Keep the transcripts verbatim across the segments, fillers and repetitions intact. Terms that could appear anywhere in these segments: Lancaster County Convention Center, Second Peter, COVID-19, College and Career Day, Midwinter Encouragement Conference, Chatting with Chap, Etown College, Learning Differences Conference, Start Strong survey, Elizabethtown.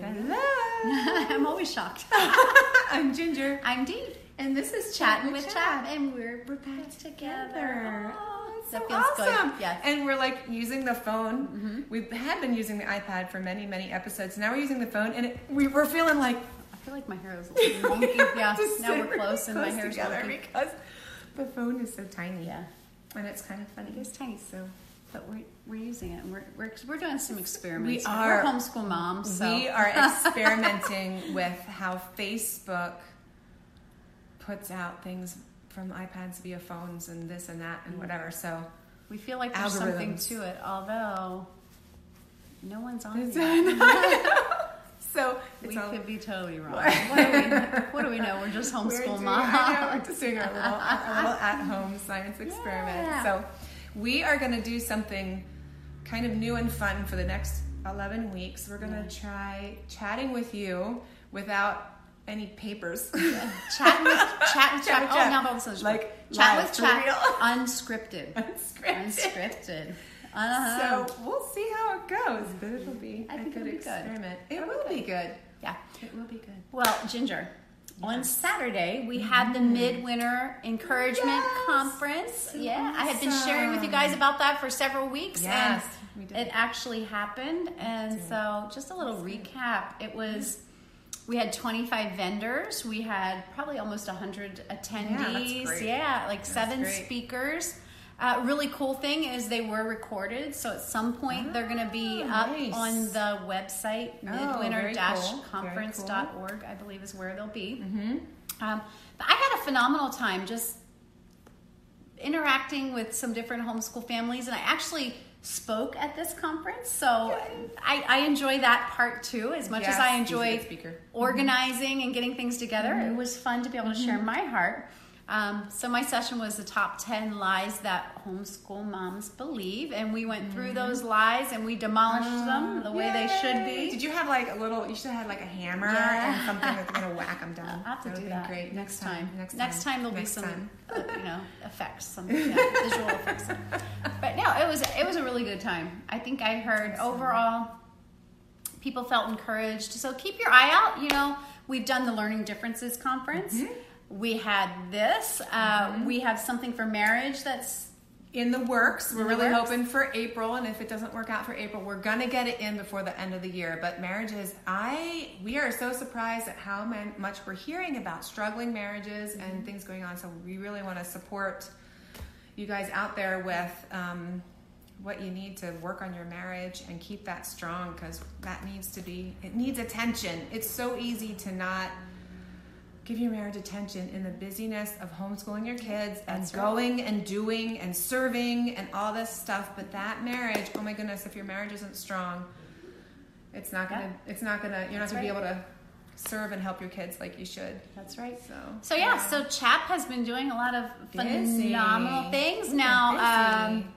Hello. I'm always shocked. I'm Ginger. I'm Dee. And this is Chatting with Chap. And we're, we're back together. Oh, so awesome. Good. Yes. And we're like using the phone. Mm-hmm. We had been using the iPad for many, many episodes. Now we're using the phone and it, we were feeling like... I feel like my hair is wonky. Yeah, now we're close and my hair is wonky. Because the phone is so tiny. Yeah. And it's kind of funny. It's tiny, so... But we're we're using it, and we're we're we're doing some experiments. We are we're homeschool moms. So. We are experimenting with how Facebook puts out things from iPads via phones and this and that and whatever. So we feel like there's algorithms. Something to it, although no one's on it. So we all, could be totally wrong. What? What, do we, what do we know? We're just homeschool we're doing, moms. I know, we're just doing our little, our little at-home science experiment. Yeah. So. We are going to do something kind of new and fun for the next eleven weeks. We're going to yeah. try chatting with you without any papers. Yeah. Chat with chat with chat. Oh, chat. Now all of a sudden, like chat with chat. Real. Unscripted. Unscripted. Unscripted. Uh-huh. So we'll see how it goes, but it'll be I a think good it'll be experiment. Good. It will be good. Yeah, it will be good. Well, Ginger. On Saturday, we had the Midwinter Encouragement yes. Conference. Yeah, awesome. I had been sharing with you guys about that for several weeks. Yes, and we did. It actually happened. And so just a little recap. It was, we had twenty-five vendors. We had probably almost one hundred attendees. Yeah, that's great. Yeah, like that's seven great. Speakers. Uh, really cool thing is they were recorded, so at some point oh, they're going to be up nice. On the website, oh, midwinter dash conference dot org, cool. I believe is where they'll be. Mm-hmm. Um, but I had a phenomenal time just interacting with some different homeschool families, and I actually spoke at this conference, so I, I enjoy that part too, as much yes, as I enjoy organizing mm-hmm. and getting things together. Mm-hmm. It was fun to be able to mm-hmm. share my heart. Um, so my session was the top ten lies that homeschool moms believe, and we went through mm-hmm. those lies and we demolished um, them the way yay. They should be. Did you have like a little? You should have had like a hammer yeah. and something that's gonna whack them down. I'll have to that do would that. Be great next time. time. Next time, next time there'll next be some uh, you know effects, some you know, visual effects. But no, it was it was a really good time. I think I heard awesome. Overall people felt encouraged. So keep your eye out. You know, we've done the Learning Differences Conference. Mm-hmm. We had this. Uh, mm-hmm. We have something for marriage that's in the works. We're really works. Hoping for April, and if it doesn't work out for April, we're gonna get it in before the end of the year. But marriages, I we are so surprised at how man, much we're hearing about struggling marriages mm-hmm. and things going on. So we really want to support you guys out there with um, what you need to work on your marriage and keep that strong, because that needs to be it needs attention. It's so easy to not. Give your marriage attention in the busyness of homeschooling your kids and right. going and doing and serving and all this stuff. But that marriage, oh my goodness, if your marriage isn't strong, it's not gonna. Yeah. It's not gonna. You're That's not gonna right. be able to serve and help your kids like you should. That's right. So, so yeah. yeah. So Chap has been doing a lot of phenomenal busy. Things now. Busy. Um,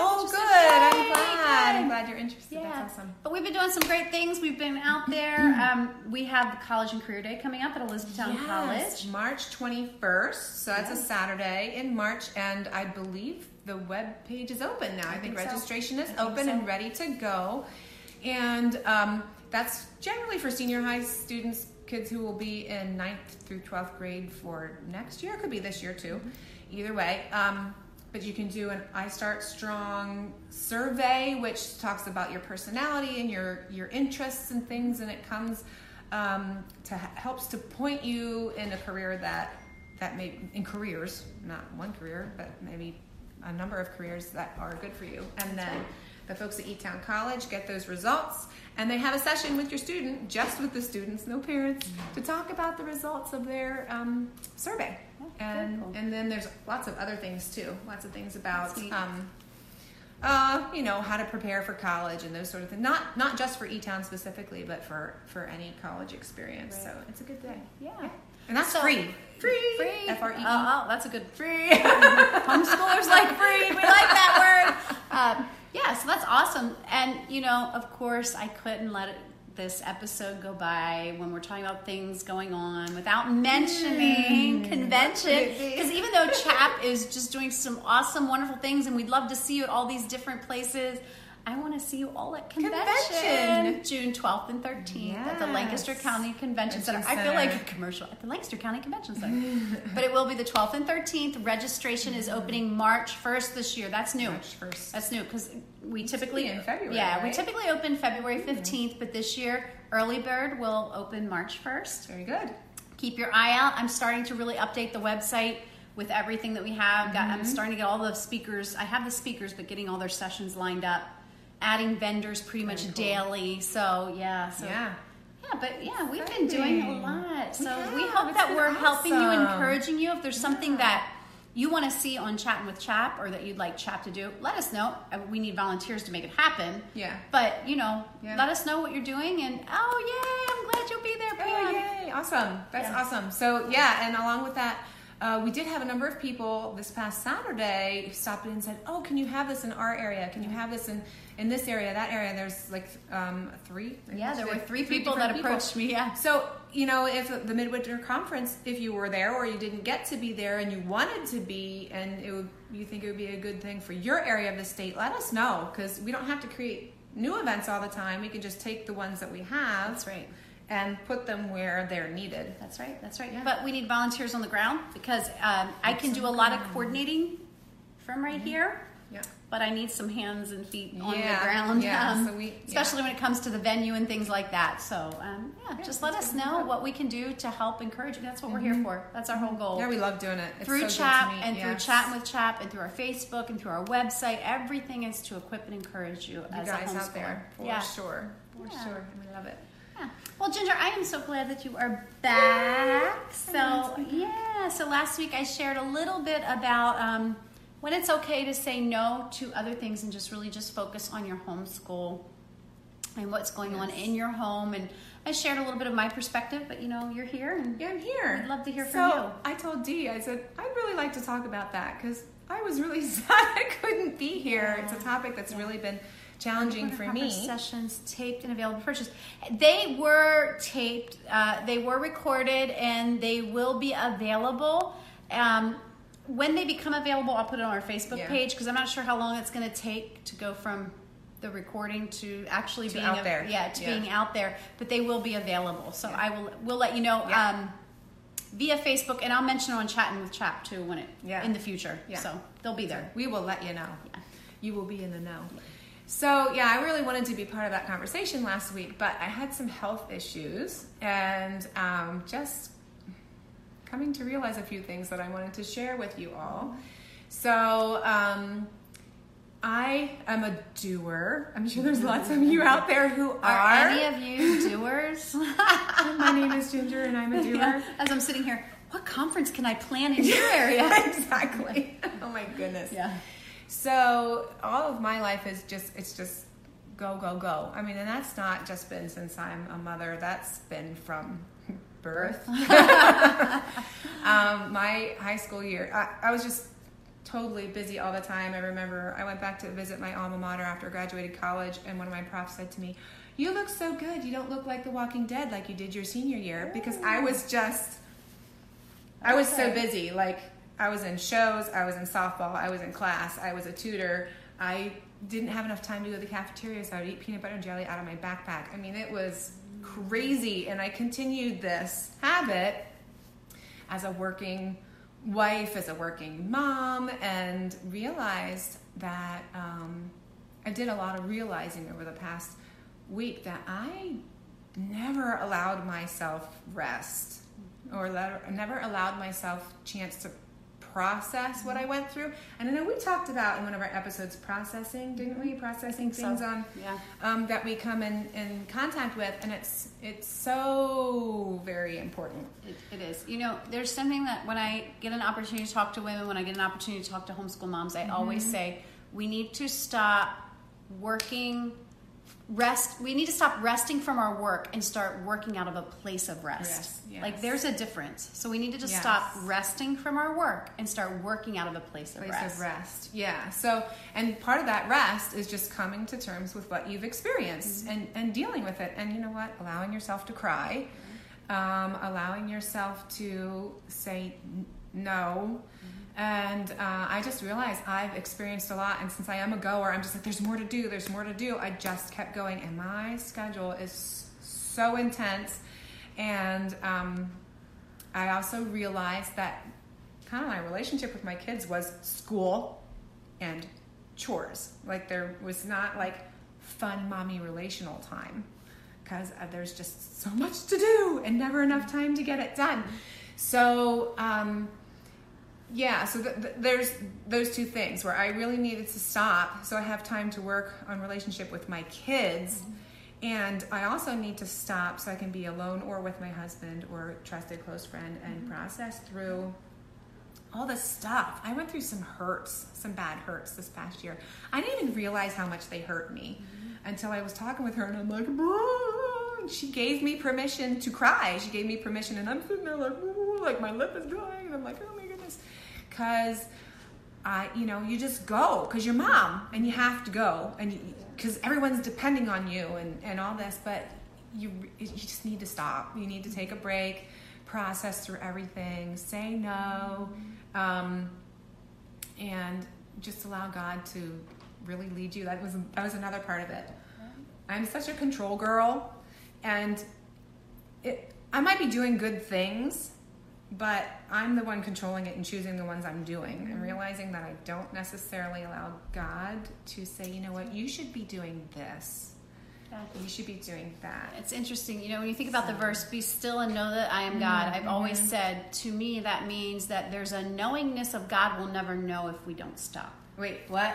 Oh, good. I'm glad. I'm glad you're interested. Yeah. That's awesome. But we've been doing some great things. We've been out there. Um, we have the College and Career Day coming up at Elizabethtown yes. College. March twenty-first. So that's yes. a Saturday in March. And I believe the web page is open now. I, I think, think registration so. Is I open so. And ready to go. And um, that's generally for senior high students, kids who will be in ninth through twelfth grade for next year. It could be this year, too. Either way. Um, But you can do an I Start Strong survey, which talks about your personality and your, your interests and things, and it comes um, to helps to point you in a career that that may in careers, not one career, but maybe a number of careers that are good for you. And then the folks at Etown College get those results, and they have a session with your student, just with the students, no parents, to talk about the results of their um, survey. And cool. and then there's lots of other things too. Lots of things about, um, uh, you know, how to prepare for college and those sort of things. Not not just for Etown specifically, but for, for any college experience. Right. So it's a good day. Yeah, yeah. And that's so, free. Free. Free. F R E. Oh, uh, that's a good free. Homeschoolers like free. We like that word. Uh, yeah. So that's awesome. And you know, of course, I couldn't let it. This episode go by when we're talking about things going on without mentioning mm, convention, because even though Chap is just doing some awesome wonderful things and we'd love to see you at all these different places, I want to see you all at convention, convention. June twelfth and thirteenth yes. at the Lancaster County Convention Center. Center. I feel like a commercial at the Lancaster County Convention Center. But it will be the twelfth and thirteenth. Registration is opening March first this year. That's new. March first. That's new because we it's typically in February. Yeah, right? We typically open February fifteenth, mm-hmm. but this year Early Bird will open March first. Very good. Keep your eye out. I'm starting to really update the website with everything that we have. Mm-hmm. I'm starting to get all the speakers. I have the speakers, but getting all their sessions lined up. Adding vendors pretty much cool. daily. So, yeah. So, yeah. Yeah, but yeah, we've Exciting. been doing a lot. So yeah, we hope that we're awesome. helping you, encouraging you. If there's something yeah. that you want to see on Chatting with Chap or that you'd like Chap to do, let us know. We need volunteers to make it happen. Yeah. But, you know, yeah. let us know what you're doing. And, oh, yay, I'm glad you'll be there, Pam. Oh, yay, awesome. That's yeah. awesome. So, yeah, and along with that, Uh, we did have a number of people this past Saturday who stopped in and said, oh, can you have this in our area? Can you have this in, in this area, that area? There's like um, three. Yeah, there were three, three people that approached people. me. Yeah. So, you know, if the Midwinter Conference, if you were there or you didn't get to be there and you wanted to be and it would, you think it would be a good thing for your area of the state, let us know because we don't have to create new events all the time. We can just take the ones that we have. That's right. And put them where they're needed. That's right, that's right. Yeah. But we need volunteers on the ground because um, I can do a lot of coordinating from right mm-hmm. here, yeah. but I need some hands and feet on yeah. the ground, yeah. um, so we, yeah. especially when it comes to the venue and things like that. So um, yeah, yeah, just let us know what we can do to help encourage you. That's what mm-hmm. we're here for. That's our whole goal. Yeah, we love doing it. It's through so Chap and yes. through Chatting with Chap and through our Facebook and through our website, everything is to equip and encourage you, you as guys a homeschooler. out there, for yeah. sure, for yeah. sure, and we love it. Yeah. Well, Ginger, I am so glad that you are back. So, yeah. So last week I shared a little bit about um, when it's okay to say no to other things and just really just focus on your homeschool and what's going yes. on in your home. And I shared a little bit of my perspective, but, you know, you're here. And yeah, I'm here. I'd love to hear from so, you. I told Dee, I said, I'd really like to talk about that because I was really sad I couldn't be here. Yeah. It's a topic that's yeah. really been... challenging for me. Sessions taped and available for purchase. They were taped, uh, they were recorded, and they will be available. Um, when they become available, I'll put it on our Facebook yeah. page because I'm not sure how long it's going to take to go from the recording to actually to being out a, there. Yeah, to yeah. being out there. But they will be available, so yeah. I will. We'll let you know yeah. um, via Facebook, and I'll mention on Chatting with Chap too when it yeah. in the future. Yeah. So they'll be there. We will let you know. Yeah. You will be in the know. Yeah. So, yeah, I really wanted to be part of that conversation last week, but I had some health issues and um, just coming to realize a few things that I wanted to share with you all. So, um, I am a doer. I'm sure there's lots of you out there who are. Are any of you doers? My name is Ginger and I'm a doer. Yeah, as I'm sitting here, what conference can I plan in your area? Exactly. Oh, my goodness. Yeah. So all of my life is just, it's just go, go, go. I mean, and that's not just been since I'm a mother. That's been from birth. um, my high school year, I, I was just totally busy all the time. I remember I went back to visit my alma mater after I graduated college, and one of my profs said to me, you look so good. You don't look like The Walking Dead like you did your senior year. Because I was just, I was so busy, like... I was in shows, I was in softball, I was in class, I was a tutor. I didn't have enough time to go to the cafeteria, so I would eat peanut butter and jelly out of my backpack. I mean, it was crazy, and I continued this habit as a working wife, as a working mom, and realized that um, I did a lot of realizing over the past week that I never allowed myself rest or let, never allowed myself chance to process what I went through. And I know we talked about in one of our episodes processing, didn't we? Processing things so. on yeah. um, that we come in, in contact with, and it's it's so very important. It, it is. You know, there's something that when I get an opportunity to talk to women, when I get an opportunity to talk to homeschool moms, I mm-hmm. always say we need to stop working rest. We need to stop resting from our work and start working out of a place of rest. Yes, yes. Like there's a difference. So we need to just yes. stop resting from our work and start working out of a place of place rest. Place of rest. Yeah. So, and part of that rest is just coming to terms with what you've experienced mm-hmm. and, and dealing with it. And you know what? Allowing yourself to cry, mm-hmm. um, allowing yourself to say no, mm-hmm. And uh, I just realized I've experienced a lot. And since I am a goer, I'm just like, there's more to do. There's more to do. I just kept going. And my schedule is so intense. And um, I also realized that kind of my relationship with my kids was school and chores. Like, there was not like fun mommy relational time, because uh, there's just so much to do and never enough time to get it done. So, um, yeah, so th- th- there's those two things where I really needed to stop so I have time to work on relationship with my kids. Mm-hmm. And I also need to stop so I can be alone or with my husband or trusted close friend and mm-hmm. process through all this stuff. I went through some hurts, some bad hurts this past year. I didn't even realize how much they hurt me mm-hmm. until I was talking with her, and I'm like, ah! And she gave me permission to cry. She gave me permission, and I'm sitting there like, ah, like my lip is drying, and I'm like, oh my goodness. Because, uh, you know, you just go because you're mom and you have to go, and because everyone's depending on you and, and all this, but you you just need to stop. You need to take a break, process through everything, say no, um, and just allow God to really lead you. That was that was another part of it. I'm such a control girl, and it, I might be doing good things, but I'm the one controlling it and choosing the ones I'm doing, and realizing that I don't necessarily allow God to say, you know what, you should be doing this. You should be doing that. It's interesting, you know, when you think about the verse, be still and know that I am God. I've always said, to me, that means that there's a knowingness of God we'll never know if we don't stop. Wait, what?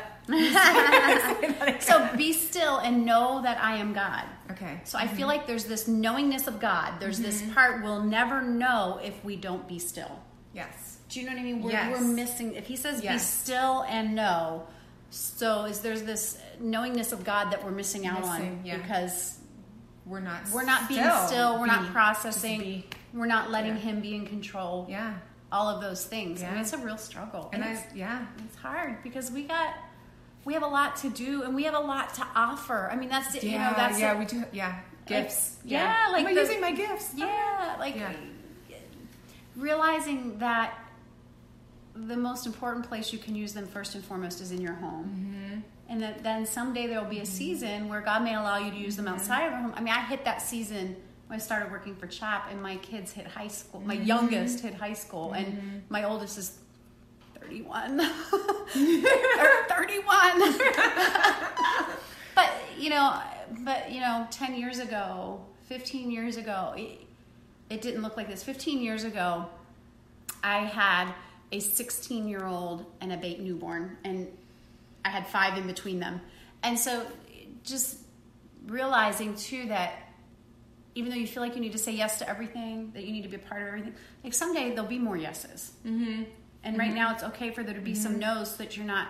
So be still and know that I am God. Okay. So I mm-hmm. feel like there's this knowingness of God. There's mm-hmm. this part we'll never know if we don't be still. Yes. Do you know what I mean? We're, yes. we're missing. If he says yes. be still and know, so is there's this knowingness of God that we're missing out missing, on yeah. because we're not we're not being still, still we're be, not processing, we're not letting yeah. him be in control. Yeah. All of those things. Yeah. I mean, it's a real struggle. And, and I, it's, yeah, it's hard because we got we have a lot to do and we have a lot to offer. I mean, that's it, yeah, you know, that's yeah, a, we do yeah, gifts. Like, yeah, yeah, like am I the, using my gifts? Yeah, like yeah. realizing that the most important place you can use them first and foremost is in your home. Mm-hmm. And that then someday there will be a season where God may allow you to use them outside of your home. I mean, I hit that season when I started working for Chap, and my kids hit high school. My mm-hmm. youngest hit high school, mm-hmm. and my oldest is thirty-one. or thirty-one. But, you know, but, you know, ten years ago, fifteen years ago, it, it didn't look like this. fifteen years ago, I had a sixteen-year-old and a baby newborn, and I had five in between them. And so just realizing, too, that even though you feel like you need to say yes to everything, that you need to be a part of everything, like someday there'll be more yeses. Mm-hmm. And mm-hmm. right now it's okay for there to be mm-hmm. some no's so that you're not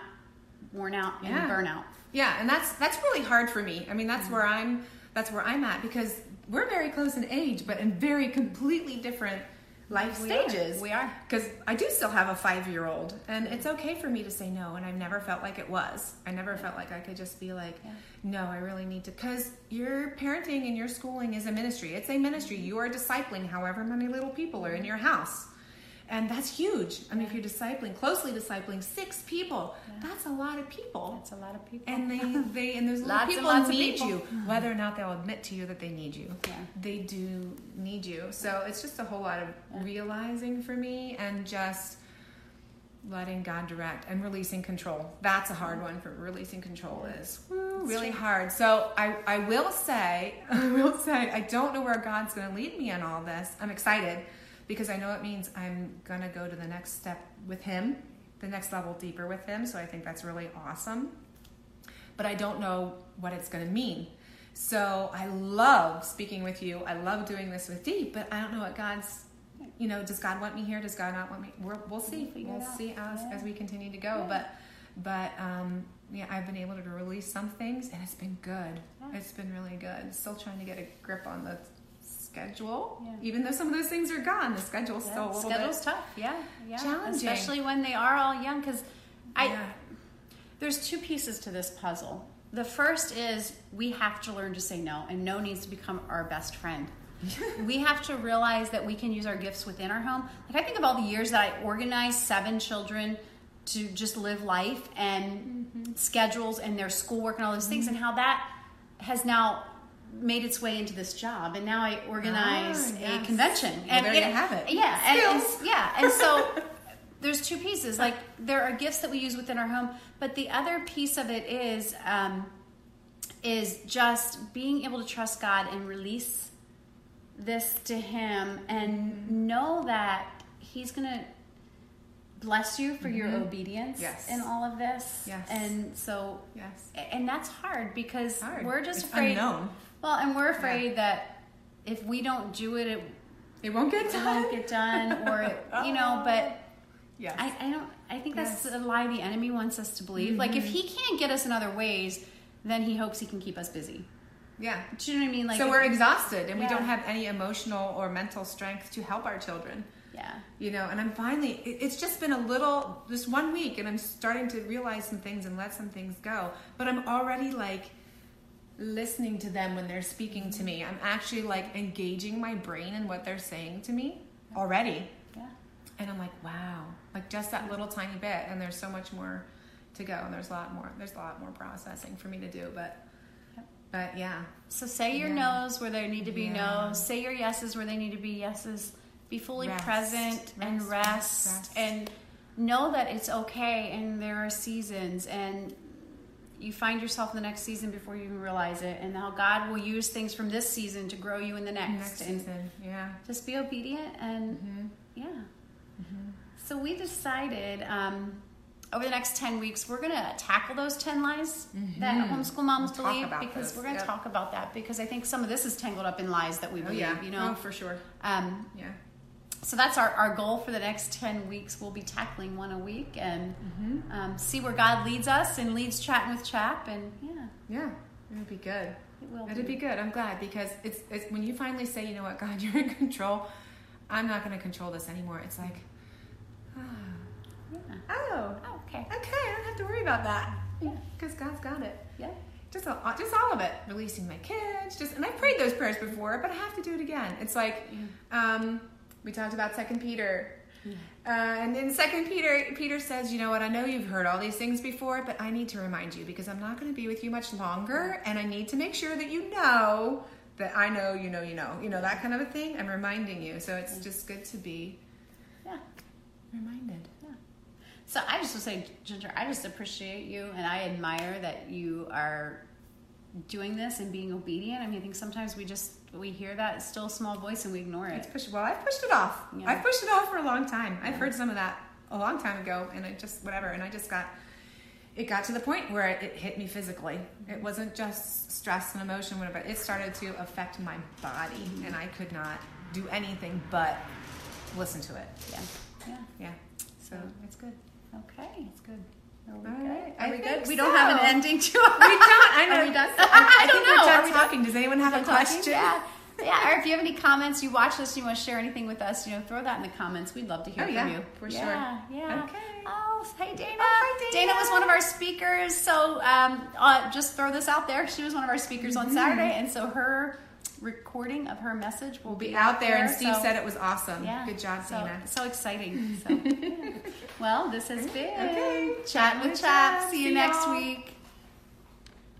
worn out and yeah. burnout. Yeah, and that's that's really hard for me. I mean, that's mm-hmm. where I'm that's where I'm at, because we're very close in age, but in very completely different life we stages. Are. We are. Because I do still have a five-year-old, and it's okay for me to say no, and I've never felt like it was. I never yeah. felt like I could just be like, yeah. no, I really need to. Because your parenting and your schooling is a ministry. It's a ministry. You are discipling however many little people are in your house. And that's huge. I mean, if you're discipling, closely discipling six people, yeah. that's a lot of people. That's a lot of people. And they, they and those little people and need people. you, whether or not they'll admit to you that they need you. Yeah. They do need you. So it's just a whole lot of yeah. realizing for me, and just letting God direct and releasing control. That's a hard one for releasing control is woo, really hard. So I, I will say, I will say, I don't know where God's going to lead me in all this. I'm excited, because I know it means I'm going to go to the next step with him, the next level deeper with him. So I think that's really awesome. But I don't know what it's going to mean. So I love speaking with you. I love doing this with Dee, but I don't know what God's, you know, does God want me here? Does God not want me? We're, we'll see. We'll see as, yeah. as we continue to go. Yeah. But but um, yeah, I've been able to release some things, and it's been good. Yeah. It's been really good. Still trying to get a grip on the schedule, yeah. even though some of those things are gone, the schedule's yeah. still a little schedule's bit tough, yeah, yeah, challenging, especially when they are all young. Because I, yeah. there's two pieces to this puzzle. The first is we have to learn to say no, and no needs to become our best friend. We have to realize that we can use our gifts within our home. Like I think of all the years that I organized seven children to just live life and mm-hmm. schedules and their schoolwork and all those things, mm-hmm. and how that has now made its way into this job, and now I organize ah, yes. a convention. Well, and there it, you have it. Yeah, and, and, yeah, and so there's two pieces. Like there are gifts that we use within our home, but the other piece of it is um, is just being able to trust God and release this to Him, and mm-hmm. know that He's gonna bless you for mm-hmm. your obedience yes. in all of this. Yes, and so yes, and that's hard because hard. we're just it's afraid. Unknown. Well, and we're afraid yeah. that if we don't do it, it, it won't get done. It won't get done, or it, oh. you know. But yes. I, I don't. I think that's yes. a lie the enemy wants us to believe. Mm-hmm. Like if he can't get us in other ways, then he hopes he can keep us busy. Yeah, do you know what I mean? Like so, we're exhausted, and yeah. we don't have any emotional or mental strength to help our children. Yeah, you know. And I'm finally. It's just been a little, just one week, and I'm starting to realize some things and let some things go. But I'm already like. Listening to them when they're speaking to me. I'm actually like engaging my brain in what they're saying to me already. Yeah. And I'm like, wow, like just that little tiny bit. And there's so much more to go. And there's a lot more, there's a lot more processing for me to do, but, yep. but yeah. So say your yeah. no's where there need to be yeah. no's. Say your yeses where they need to be yeses. Be fully rest. present rest. and rest. Rest. rest and know that it's okay. And there are seasons, and you find yourself in the next season before you even realize it, and how God will use things from this season to grow you in the next. Next and season, yeah. Just be obedient, and mm-hmm. yeah. Mm-hmm. So we decided um, over the next ten weeks we're going to tackle those ten lies mm-hmm. that homeschool moms we'll believe, because those. we're going to yep. talk about that, because I think some of this is tangled up in lies that we believe. Oh, yeah. You know, oh, for sure. Um, yeah. So that's our, our goal for the next ten weeks. We'll be tackling one a week, and mm-hmm. um, see where God leads us and leads Chatting with Chap. And yeah, yeah, it'll be good. It will. It'll be, be good. I'm glad, because it's, it's when you finally say, you know what, God, you're in control. I'm not going to control this anymore. It's like, oh, yeah. oh, oh, okay, okay. I don't have to worry about that. Yeah, because God's got it. Yeah. Just all, just all of it. Releasing my kids. Just and I prayed those prayers before, but I have to do it again. It's like. Yeah. um We talked about Second Peter. Yeah. Uh, and in Second Peter, Peter says, you know what, I know you've heard all these things before, but I need to remind you, because I'm not going to be with you much longer, and I need to make sure that you know that I know, you know, you know, you know, that kind of a thing. I'm reminding you. So it's just good to be yeah. reminded. Yeah. So I just would say, Ginger, I just appreciate you, and I admire that you are doing this and being obedient. I mean, I think sometimes we just, we hear that still small voice and we ignore it. It's pushed, well, I've pushed it off. Yeah. I've pushed it off for a long time. I've yeah. heard some of that a long time ago, and I just, whatever. And I just got, it got to the point where it, it hit me physically. It wasn't just stress and emotion, whatever. It started to affect my body, mm-hmm. and I could not do anything but listen to it. Yeah. Yeah. Yeah. So it's good. Okay. It's good. Are we All good? Right. Are we good? So. We don't have an ending to it. We don't. I know. Are we done? I, I don't think know. We're done talking. Does anyone have a question? Talking? Yeah. Yeah. Or if you have any comments, you watch this, you want to share anything with us, you know, throw that in the comments. We'd love to hear oh, from yeah, you. For yeah, sure. Yeah. Okay. Oh, hey, Dana. Oh, hi, Dana. Dana was one of our speakers. So um, uh, just throw this out there. She was one of our speakers mm-hmm. on Saturday. And so her recording of her message will be, be out there, there. And Steve so, said it was awesome. Yeah. Good job, so, Dana. So exciting. So, yeah. Well, this has been okay. Chatting with Chap. See you See next y'all. week.